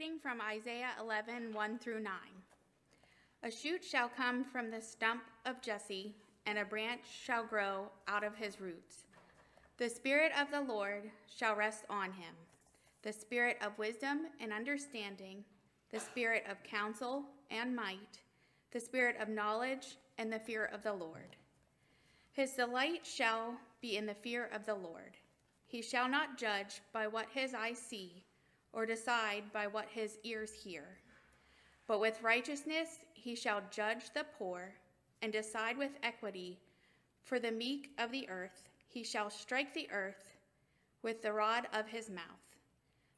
reading from Isaiah 11, 1 through 9. A shoot shall come from the stump of Jesse, and a branch shall grow out of his roots. The Spirit of the Lord shall rest on him, the Spirit of wisdom and understanding, the Spirit of counsel and might, the Spirit of knowledge and the fear of the Lord. His delight shall be in the fear of the Lord. He shall not judge by what his eyes see, or decide by what his ears hear. But with righteousness he shall judge the poor, and decide with equity. For the meek of the earth he shall strike the earth with the rod of his mouth,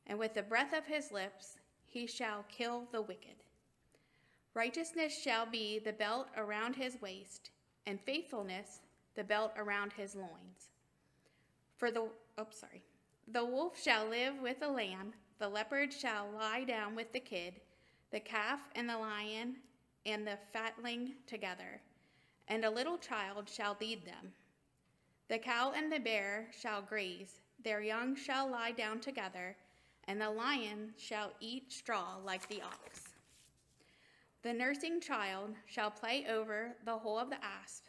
and with the breath of his lips he shall kill the wicked. Righteousness shall be the belt around his waist, and faithfulness the belt around his loins. For the wolf shall live with the lamb, the leopard shall lie down with the kid, the calf and the lion and the fatling together, and a little child shall lead them. The cow and the bear shall graze, their young shall lie down together, and the lion shall eat straw like the ox. The nursing child shall play over the hole of the asp,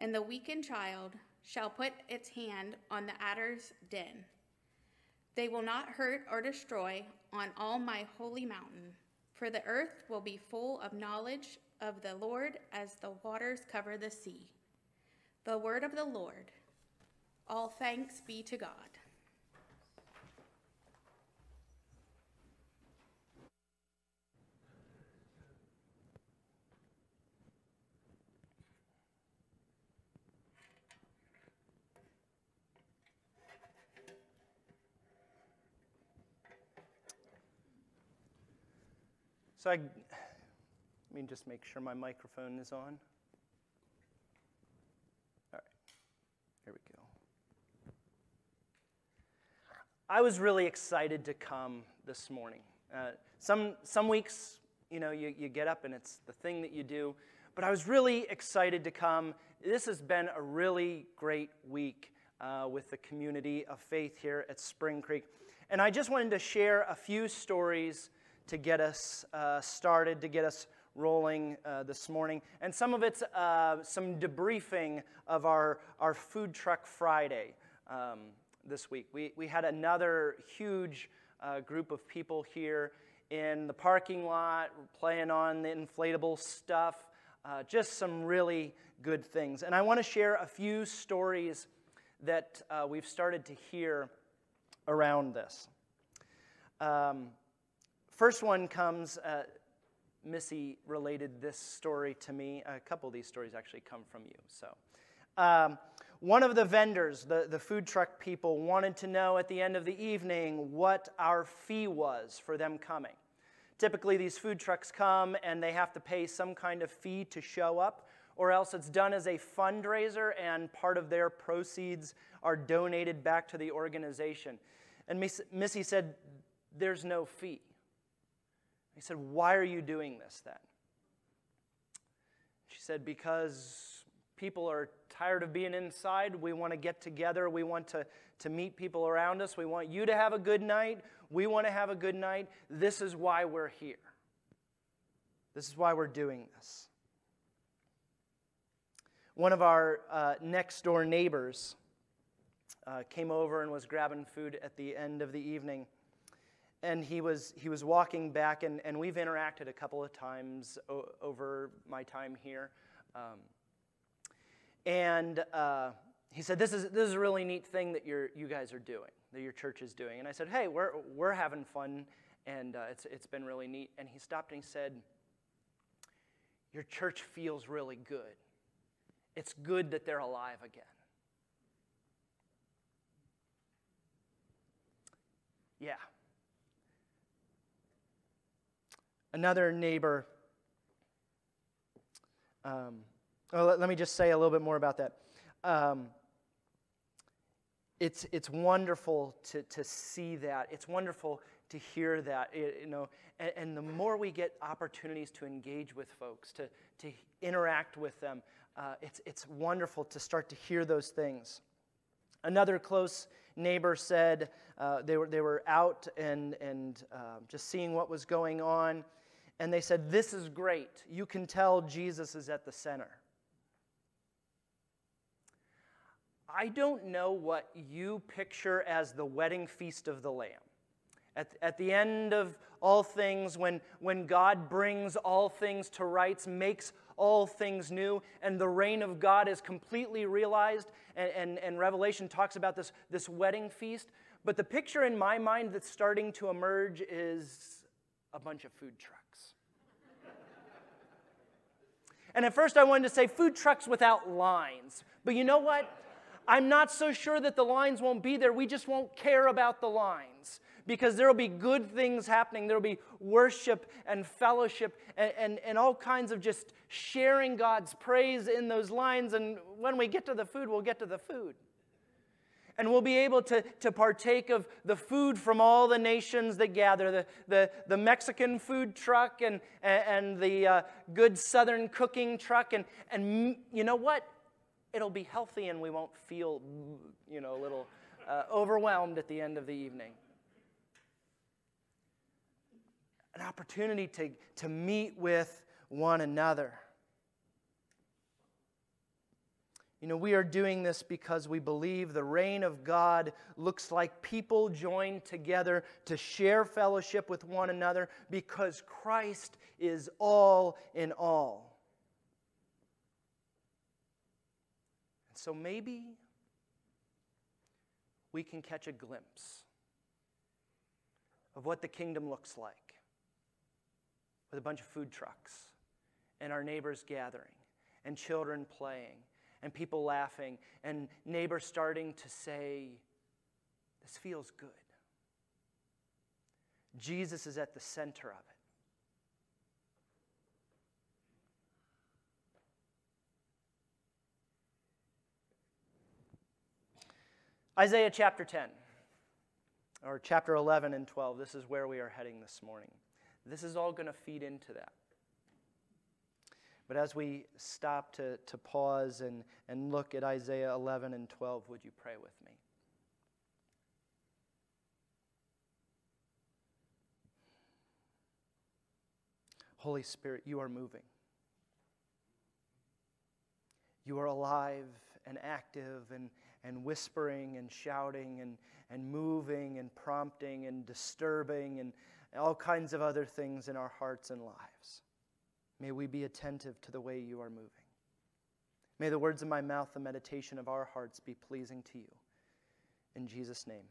and the weakened child shall put its hand on the adder's den. They will not hurt or destroy on all my holy mountain, for the earth will be full of knowledge of the Lord as the waters cover the sea. The word of the Lord. All thanks be to God. So let me just make sure my microphone is on. All right, here we go. I was really excited to come this morning. Some weeks, you know, you get up and it's the thing that you do, but I was really excited to come. This has been a really great week with the community of faith here at Spring Creek, and I just wanted to share a few stories to get us started, to get us rolling this morning. And some of it's some debriefing of our Food Truck Friday this week. We had another huge group of people here in the parking lot, playing on the inflatable stuff, just some really good things. And I want to share a few stories that we've started to hear around this. First one comes, Missy related this story to me. A couple of these stories actually come from you. So, one of the vendors, the food truck people, wanted to know at the end of the evening what our fee was for them coming. Typically, these food trucks come and they have to pay some kind of fee to show up, or else it's done as a fundraiser and part of their proceeds are donated back to the organization. And Missy said, "There's no fee." He said, "Why are you doing this then?" She said, "Because people are tired of being inside. We want to get together. We want to meet people around us. We want you to have a good night. We want to have a good night. This is why we're here. This is why we're doing this." One of our next-door neighbors came over and was grabbing food at the end of the evening. And he was walking back, and we've interacted a couple of times over my time here. He said, "This is a really neat thing that you guys are doing, that your church is doing." And I said, "Hey, we're having fun, and it's been really neat." And he stopped and he said, "Your church feels really good. It's good that they're alive again." Yeah. Another neighbor, let me just say a little bit more about that. It's wonderful to see that. It's wonderful to hear that, and the more we get opportunities to engage with folks, to interact with them, it's wonderful to start to hear those things. Another close neighbor said they were out and just seeing what was going on, and they said, "This is great. You can tell Jesus is at the center." I don't know what you picture as the wedding feast of the Lamb. At the end of all things, when God brings all things to rights, makes all things new, and the reign of God is completely realized, and Revelation talks about this wedding feast. But the picture in my mind that's starting to emerge is a bunch of food trucks. And at first I wanted to say food trucks without lines. But you know what? I'm not so sure that the lines won't be there. We just won't care about the lines, because there will be good things happening. There will be worship and fellowship and all kinds of just sharing God's praise in those lines. And when we get to the food, we'll get to the food. And we'll be able to partake of the food from all the nations that gather, the Mexican food truck and the good Southern cooking truck. And you know what? It'll be healthy, and we won't feel, a little overwhelmed at the end of the evening. An opportunity to meet with one another. We are doing this because we believe the reign of God looks like people joined together to share fellowship with one another, because Christ is all in all. So maybe we can catch a glimpse of what the kingdom looks like with a bunch of food trucks and our neighbors gathering and children playing and people laughing and neighbors starting to say, "This feels good." Jesus is at the center of it. Isaiah chapter 10, or chapter 11 and 12, this is where we are heading this morning. This is all going to feed into that. But as we stop to pause and look at Isaiah 11 and 12, would you pray with me? Holy Spirit, you are moving. You are alive and active and whispering and shouting and moving and prompting and disturbing and all kinds of other things in our hearts and lives. May we be attentive to the way you are moving. May the words of my mouth, the meditation of our hearts be pleasing to you. In Jesus' name,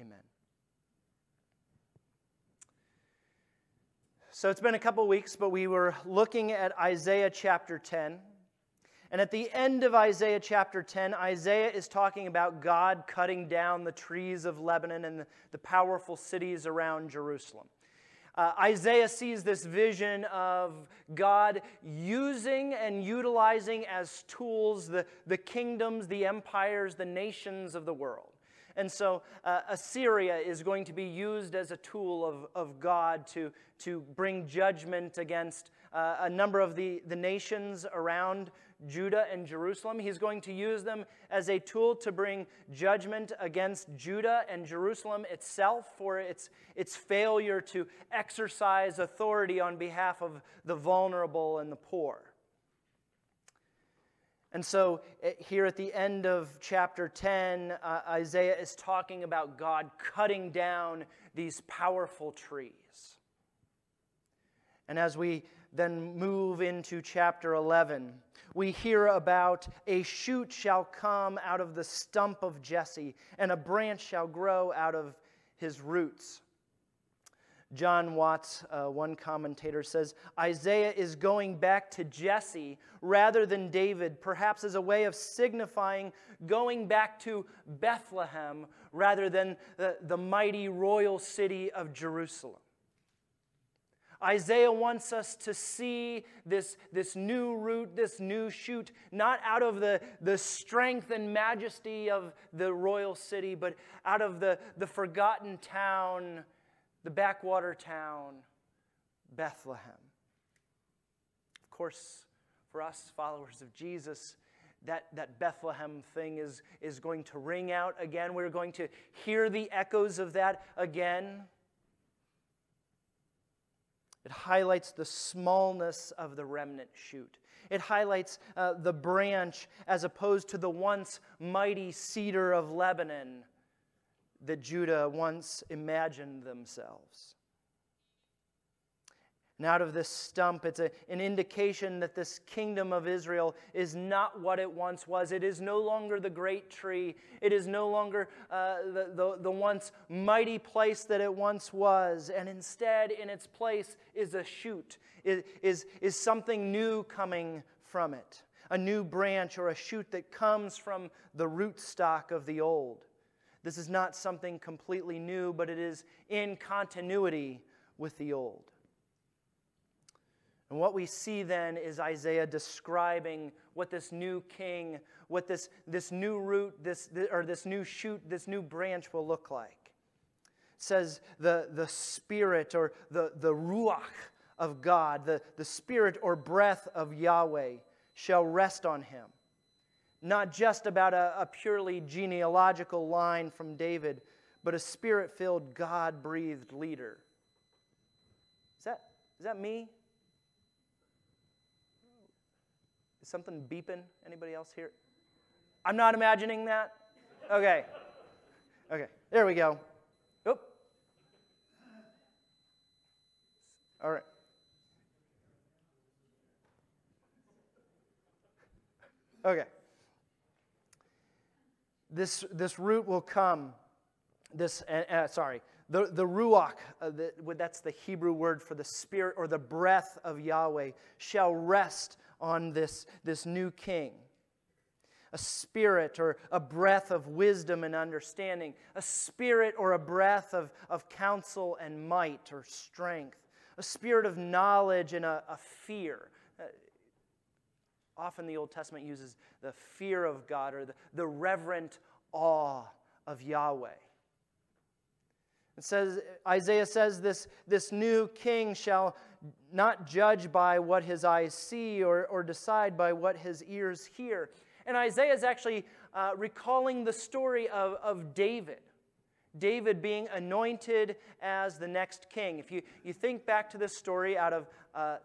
amen. So it's been a couple weeks, but we were looking at Isaiah chapter 10. And at the end of Isaiah chapter 10, Isaiah is talking about God cutting down the trees of Lebanon and the powerful cities around Jerusalem. Isaiah sees this vision of God using and utilizing as tools the kingdoms, the empires, the nations of the world. And so Assyria is going to be used as a tool of God to bring judgment against a number of the nations around Judah and Jerusalem. He's going to use them as a tool to bring judgment against Judah and Jerusalem itself for its failure to exercise authority on behalf of the vulnerable and the poor. And so here at the end of chapter 10, Isaiah is talking about God cutting down these powerful trees. And as we then move into chapter 11, we hear about a shoot shall come out of the stump of Jesse, and a branch shall grow out of his roots. John Watts, one commentator, says, Isaiah is going back to Jesse rather than David, perhaps as a way of signifying going back to Bethlehem rather than the mighty royal city of Jerusalem. Isaiah wants us to see this new root, this new shoot, not out of the strength and majesty of the royal city, but out of the forgotten town, the backwater town, Bethlehem. Of course, for us followers of Jesus, that Bethlehem thing is going to ring out again. We're going to hear the echoes of that again. It highlights the smallness of the remnant shoot. It highlights the branch as opposed to the once mighty cedar of Lebanon that Judah once imagined themselves. And out of this stump, it's an indication that this kingdom of Israel is not what it once was. It is no longer the great tree. It is no longer the once mighty place that it once was. And instead, in its place is a shoot, is something new coming from it, a new branch or a shoot that comes from the rootstock of the old. This is not something completely new, but it is in continuity with the old. And what we see then is Isaiah describing what this new king, what this new root, this new shoot, this new branch will look like. It says the spirit or the ruach of God, the spirit or breath of Yahweh shall rest on him. Not just about a purely genealogical line from David, but a spirit-filled, God-breathed leader. Is that me? Is something beeping? Anybody else here? I'm not imagining that. Okay. Okay. There we go. Oop. All right. Okay. This root will come. The ruach, that's the Hebrew word for the spirit or the breath of Yahweh, shall rest on this new king. A spirit or a breath of wisdom and understanding. A spirit or a breath of counsel and might or strength. A spirit of knowledge and a fear. Often the Old Testament uses the fear of God or the reverent awe of Yahweh. It says, Isaiah says, this new king shall not judge by what his eyes see or decide by what his ears hear. And Isaiah is actually recalling the story of David. David being anointed as the next king. If you think back to this story out of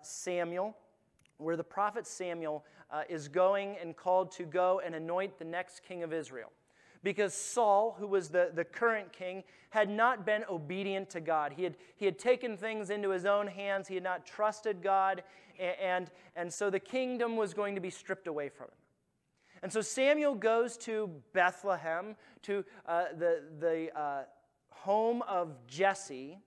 Samuel, where the prophet Samuel is going and called to go and anoint the next king of Israel. Because Saul, who was the current king, had not been obedient to God. He had taken things into his own hands. He had not trusted God. And so the kingdom was going to be stripped away from him. And so Samuel goes to Bethlehem, to the home of Jesse.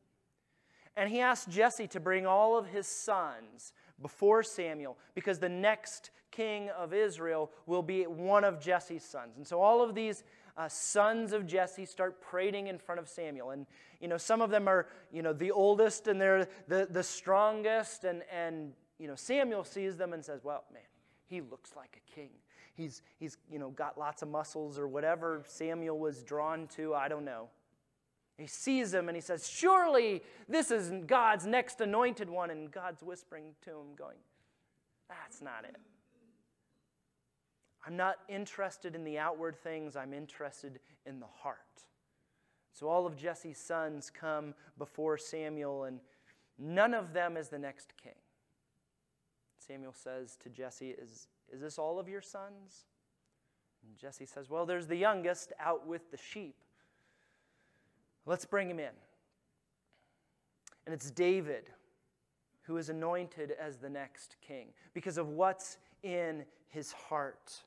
And he asks Jesse to bring all of his sons before Samuel, because the next king of Israel will be one of Jesse's sons. And so all of these sons of Jesse start prating in front of Samuel. And, you know, some of them are, you know, the oldest and they're the strongest. And, you know, Samuel sees them and says, well, man, he looks like a king. He's you know, got lots of muscles or whatever Samuel was drawn to, I don't know. He sees him and he says, surely this is God's next anointed one. And God's whispering to him going, that's not it. I'm not interested in the outward things. I'm interested in the heart. So all of Jesse's sons come before Samuel and none of them is the next king. Samuel says to Jesse, is this all of your sons? And Jesse says, well, there's the youngest out with the sheep. Let's bring him in. And it's David who is anointed as the next king because of what's in his heart,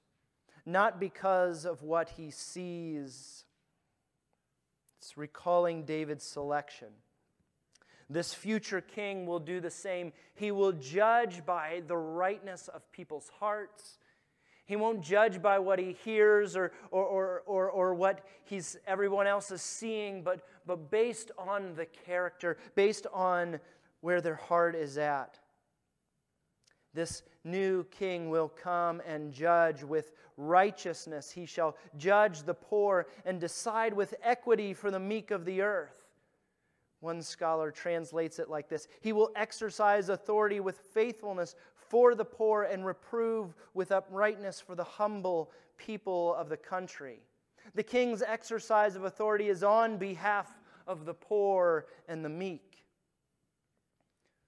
not because of what he sees. It's recalling David's selection. This future king will do the same. He will judge by the rightness of people's hearts. He won't judge by what he hears or what everyone else is seeing, but based on the character, based on where their heart is at. This new king will come and judge with righteousness. He shall judge the poor and decide with equity for the meek of the earth. One scholar translates it like this: He will exercise authority with faithfulness for the poor and reprove with uprightness for the humble people of the country. The king's exercise of authority is on behalf of the poor and the meek.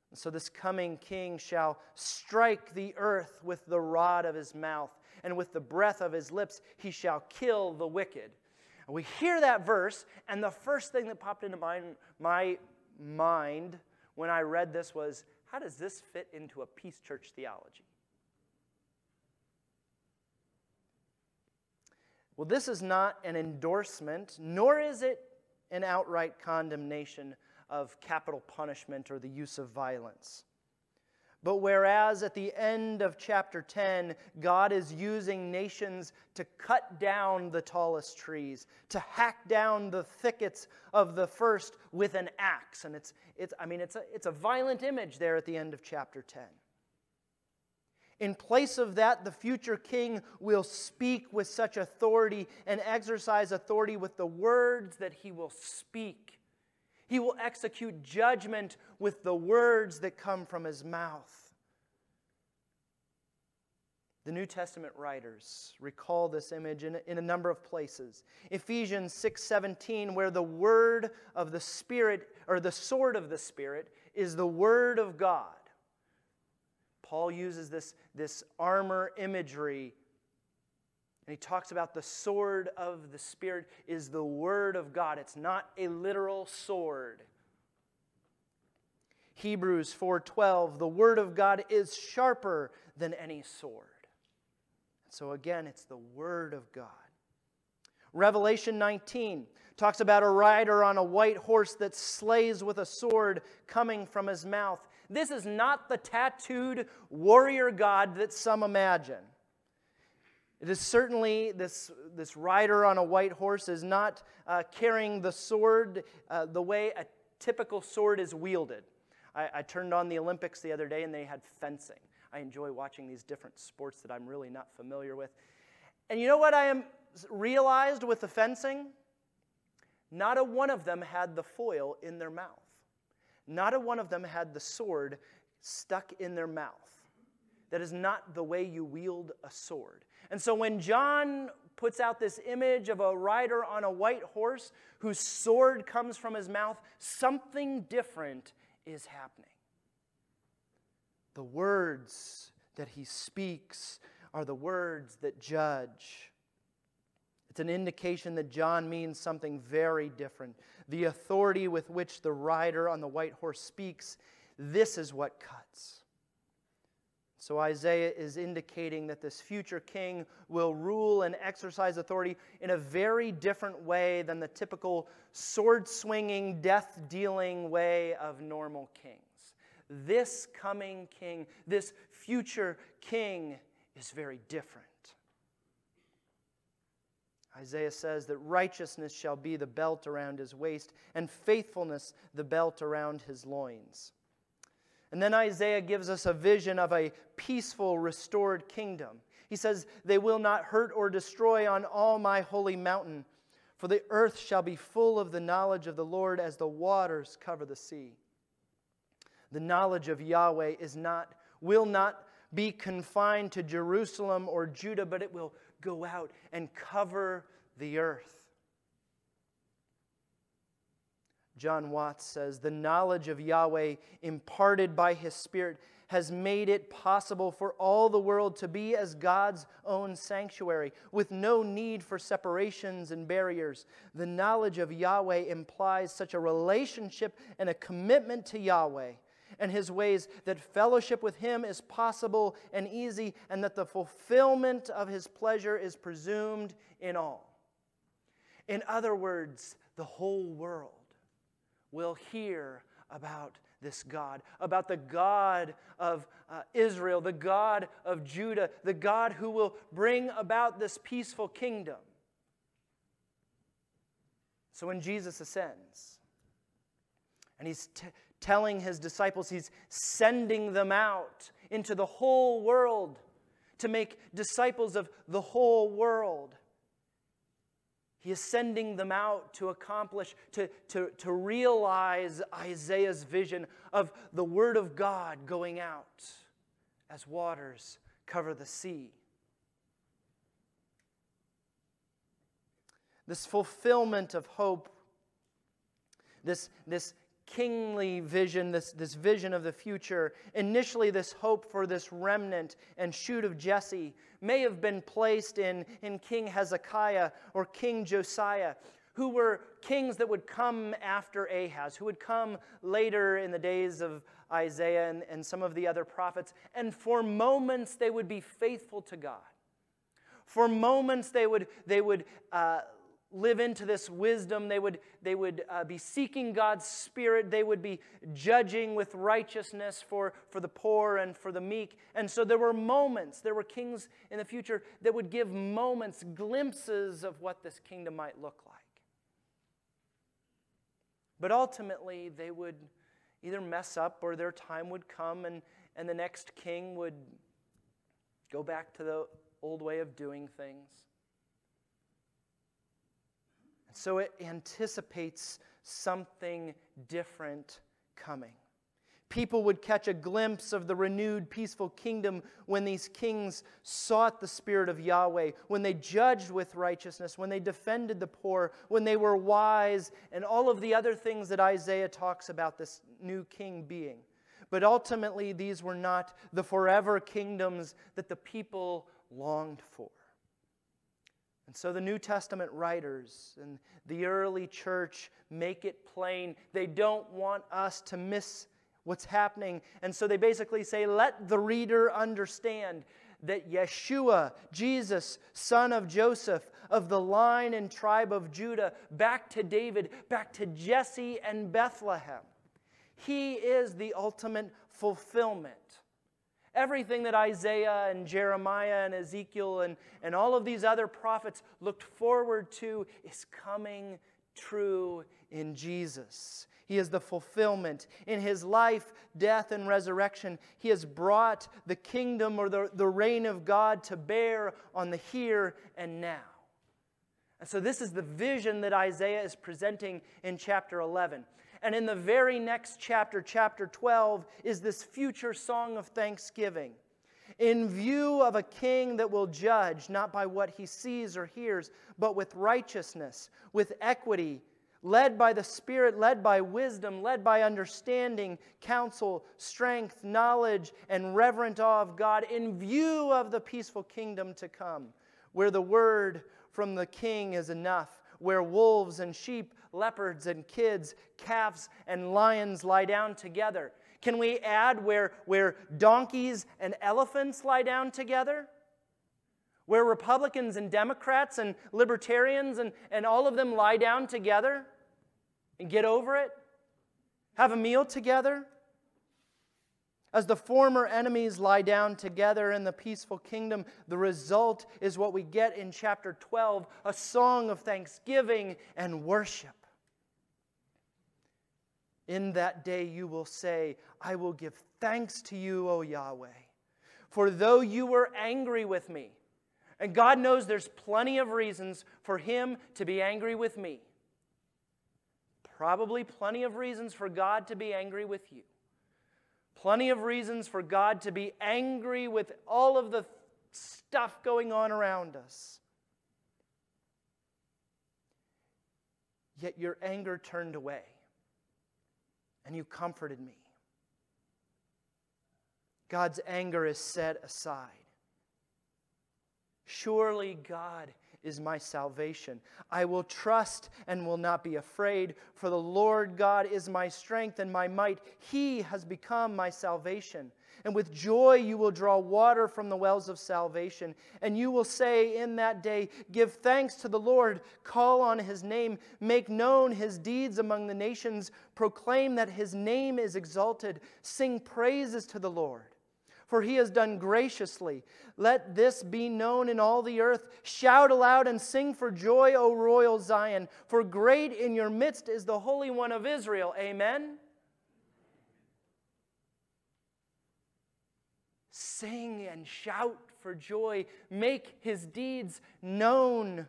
And so this coming king shall strike the earth with the rod of his mouth, and with the breath of his lips he shall kill the wicked. And we hear that verse, and the first thing that popped into my mind when I read this was, how does this fit into a Peace Church theology? Well, this is not an endorsement, nor is it an outright condemnation of capital punishment or the use of violence. But whereas at the end of chapter 10, God is using nations to cut down the tallest trees, to hack down the thickets of the first with an axe. And it's a violent image there at the end of chapter 10. In place of that, the future king will speak with such authority and exercise authority with the words that he will speak. He will execute judgment with the words that come from his mouth. The New Testament writers recall this image in a number of places. Ephesians 6:17, where the word of the Spirit, or the sword of the Spirit, is the word of God. Paul uses this armor imagery, and he talks about the sword of the Spirit is the word of God. It's not a literal sword. Hebrews 4:12, the word of God is sharper than any sword. So again, it's the word of God. Revelation 19 talks about a rider on a white horse that slays with a sword coming from his mouth. This is not the tattooed warrior God that some imagine. It is certainly, this rider on a white horse is not carrying the sword the way a typical sword is wielded. I turned on the Olympics the other day and they had fencing. I enjoy watching these different sports that I'm really not familiar with. And you know what I realized with the fencing? Not a one of them had the foil in their mouth. Not a one of them had the sword stuck in their mouth. That is not the way you wield a sword. And so when John puts out this image of a rider on a white horse whose sword comes from his mouth, something different is happening. The words that he speaks are the words that judge. It's an indication that John means something very different. The authority with which the rider on the white horse speaks, this is what cuts. So Isaiah is indicating that this future king will rule and exercise authority in a very different way than the typical sword-swinging, death-dealing way of normal kings. This coming king, this future king, is very different. Isaiah says that righteousness shall be the belt around his waist, and faithfulness the belt around his loins. And then Isaiah gives us a vision of a peaceful, restored kingdom. He says, they will not hurt or destroy on all my holy mountain, for the earth shall be full of the knowledge of the Lord as the waters cover the sea. The knowledge of Yahweh will not be confined to Jerusalem or Judah, but it will go out and cover the earth. John Watts says, the knowledge of Yahweh imparted by His Spirit has made it possible for all the world to be as God's own sanctuary, with no need for separations and barriers. The knowledge of Yahweh implies such a relationship and a commitment to Yahweh and His ways that fellowship with Him is possible and easy, and that the fulfillment of His pleasure is presumed in all. In other words, the whole world will hear about this God, about the God of Israel, the God of Judah, the God who will bring about this peaceful kingdom. So when Jesus ascends, and He's telling His disciples, He's sending them out into the whole world to make disciples of the whole world. He is sending them out to accomplish, to realize Isaiah's vision of the Word of God going out as waters cover the sea. This fulfillment of hope, this kingly vision, this vision of the future, initially this hope for this remnant and shoot of Jesse may have been placed in King Hezekiah or King Josiah, who were kings that would come after Ahaz, who would come later in the days of Isaiah and some of the other prophets, and for moments they would be faithful to God. For moments they would live into this wisdom. They would be seeking God's Spirit. They would be judging with righteousness for the poor and for the meek. And so there were moments, there were kings in the future that would give moments, glimpses of what this kingdom might look like. But ultimately, they would either mess up or their time would come and the next king would go back to the old way of doing things. So it anticipates something different coming. People would catch a glimpse of the renewed, peaceful kingdom when these kings sought the Spirit of Yahweh, when they judged with righteousness, when they defended the poor, when they were wise, and all of the other things that Isaiah talks about this new king being. But ultimately, these were not the forever kingdoms that the people longed for. And so the New Testament writers and the early church make it plain. They don't want us to miss what's happening. And so they basically say, let the reader understand that Yeshua, Jesus, son of Joseph, of the line and tribe of Judah, back to David, back to Jesse and Bethlehem. He is the ultimate fulfillment. Everything that Isaiah and Jeremiah and Ezekiel and all of these other prophets looked forward to is coming true in Jesus. He is the fulfillment. In His life, death, and resurrection, He has brought the kingdom or the reign of God to bear on the here and now. And so this is the vision that Isaiah is presenting in chapter 11. And in the very next chapter, chapter 12, is this future song of thanksgiving. In view of a king that will judge, not by what he sees or hears, but with righteousness, with equity, led by the Spirit, led by wisdom, led by understanding, counsel, strength, knowledge, and reverent awe of God, in view of the peaceful kingdom to come, where the word from the king is enough, where wolves and sheep, leopards and kids, calves and lions lie down together. Can we add where donkeys and elephants lie down together? Where Republicans and Democrats and libertarians and all of them lie down together and get over it? Have a meal together? As the former enemies lie down together in the peaceful kingdom, the result is what we get in chapter 12, a song of thanksgiving and worship. In that day you will say, I will give thanks to you, O Yahweh, for though you were angry with me, and God knows there's plenty of reasons for Him to be angry with me, probably plenty of reasons for God to be angry with you, plenty of reasons for God to be angry with all of the stuff going on around us. Yet your anger turned away, and you comforted me. God's anger is set aside. Surely God is my salvation. I will trust and will not be afraid, for the Lord God is my strength and my might. He has become my salvation. And with joy you will draw water from the wells of salvation. And you will say in that day, give thanks to the Lord, call on His name, make known His deeds among the nations, proclaim that His name is exalted, sing praises to the Lord. For He has done graciously. Let this be known in all the earth. Shout aloud and sing for joy, O royal Zion. For great in your midst is the Holy One of Israel. Amen. Sing and shout for joy. Make His deeds known.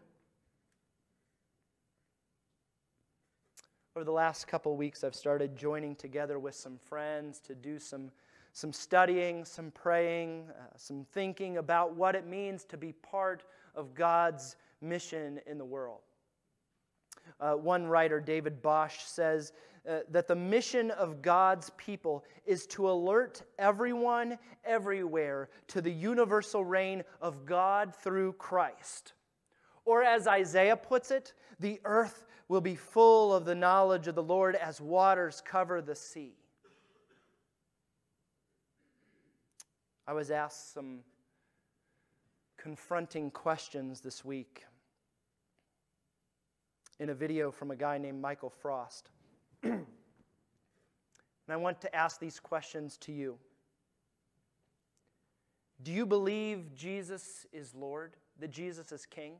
Over the last couple weeks, I've started joining together with some friends to do some studying, some praying, some thinking about what it means to be part of God's mission in the world. One writer, David Bosch, says that the mission of God's people is to alert everyone, everywhere, to the universal reign of God through Christ. Or as Isaiah puts it, the earth will be full of the knowledge of the Lord as waters cover the sea. I was asked some confronting questions this week in a video from a guy named Michael Frost. And I want to ask these questions to you. Do you believe Jesus is Lord, that Jesus is King?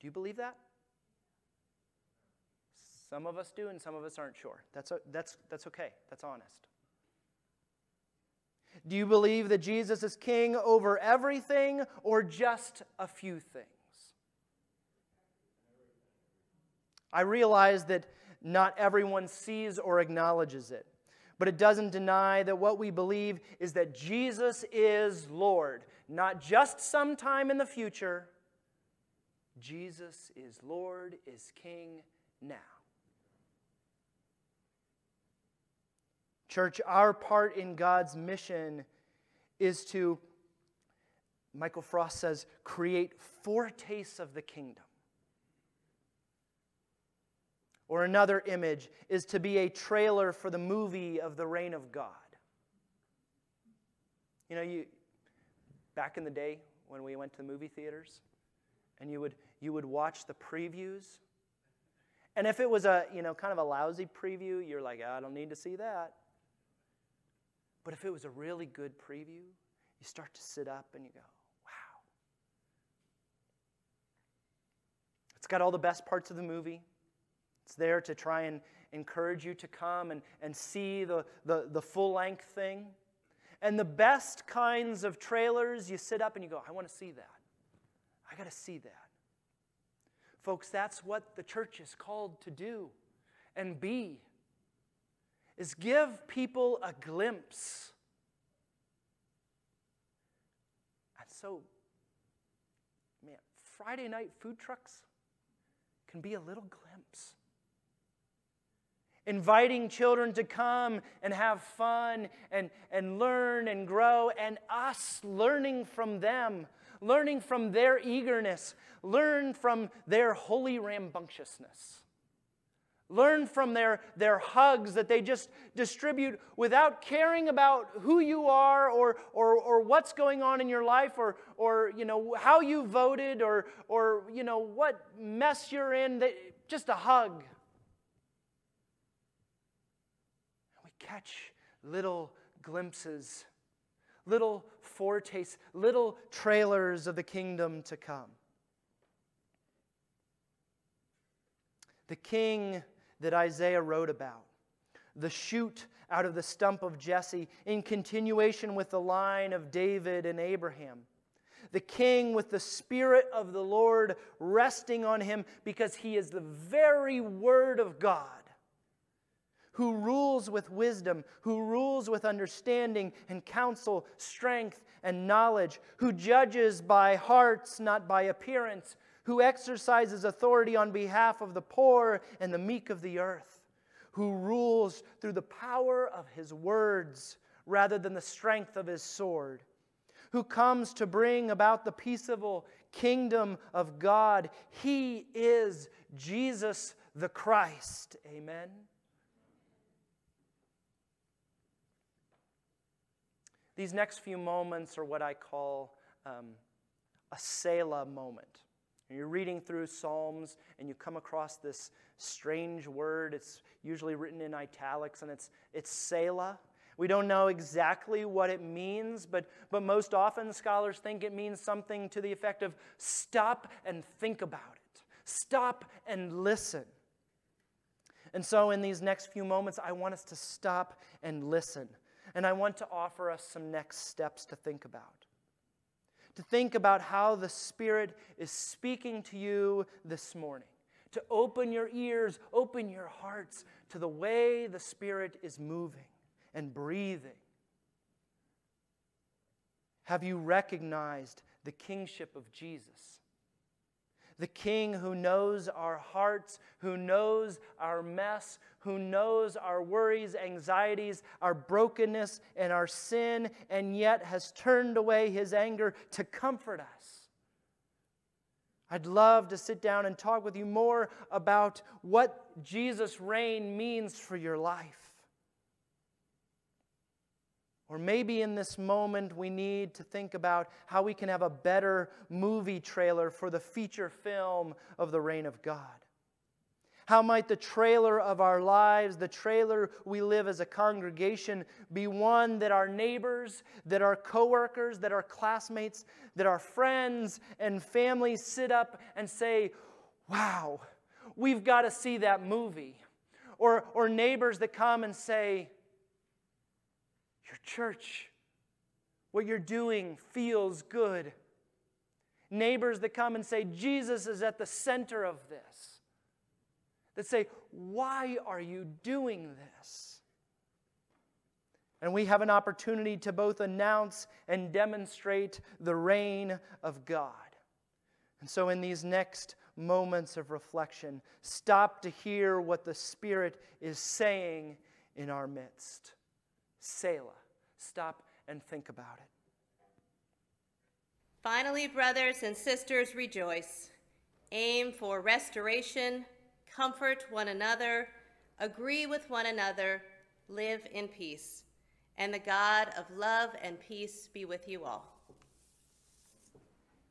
Do you believe that? Some of us do and some of us aren't sure. That's okay. That's honest. Do you believe that Jesus is King over everything or just a few things? I realize that not everyone sees or acknowledges it, but it doesn't deny that what we believe is that Jesus is Lord, not just sometime in the future. Jesus is Lord, is King now. Church, our part in God's mission is to, Michael Frost says, create foretastes of the kingdom. Or another image is to be a trailer for the movie of the reign of God. You know, back in the day when we went to the movie theaters, and you would watch the previews. And if it was a, kind of a lousy preview, you're like, I don't need to see that. But if it was a really good preview, you start to sit up and you go, wow. It's got all the best parts of the movie. It's there to try and encourage you to come and see the full-length thing. And the best kinds of trailers, you sit up and you go, I want to see that. I got to see that. Folks, that's what the church is called to do and be, is give people a glimpse. And so, man, Friday night food trucks can be a little glimpse. Inviting children to come and have fun and learn and grow, and us learning from them, learning from their eagerness, learn from their holy rambunctiousness. Learn from their hugs that they just distribute without caring about who you are or what's going on in your life or how you voted or what mess you're in. Just a hug. We catch little glimpses, little foretastes, little trailers of the kingdom to come. The king that Isaiah wrote about, the shoot out of the stump of Jesse, in continuation with the line of David and Abraham. The king with the Spirit of the Lord resting on him, because he is the very Word of God, who rules with wisdom, who rules with understanding and counsel, strength and knowledge, who judges by hearts, not by appearance, who exercises authority on behalf of the poor and the meek of the earth, who rules through the power of his words rather than the strength of his sword, who comes to bring about the peaceable kingdom of God. He is Jesus the Christ. Amen. These next few moments are what I call a Selah moment. And you're reading through Psalms and you come across this strange word. It's usually written in italics, and it's Selah. We don't know exactly what it means, but most often scholars think it means something to the effect of stop and think about it. Stop and listen. And so in these next few moments, I want us to stop and listen. And I want to offer us some next steps to think about. To think about how the Spirit is speaking to you this morning. to open your ears, open your hearts to the way the Spirit is moving and breathing. Have you recognized the kingship of Jesus? The King who knows our hearts, who knows our mess, who knows our worries, anxieties, our brokenness, and our sin, and yet has turned away his anger to comfort us. I'd love to sit down and talk with you more about what Jesus' reign means for your life. Or maybe in this moment we need to think about how we can have a better movie trailer for the feature film of the reign of God. How might the trailer of our lives, the trailer we live as a congregation, be one that our neighbors, that our coworkers, that our classmates, that our friends and family sit up and say, wow, we've got to see that movie. Or neighbors that come and say, your church, what you're doing feels good. Neighbors that come and say, Jesus is at the center of this. That say, why are you doing this? And we have an opportunity to both announce and demonstrate the reign of God. And so in these next moments of reflection, stop to hear what the Spirit is saying in our midst. Selah. Stop and think about it. Finally, brothers and sisters, rejoice. Aim for restoration, comfort one another, agree with one another, live in peace. And the God of love and peace be with you all.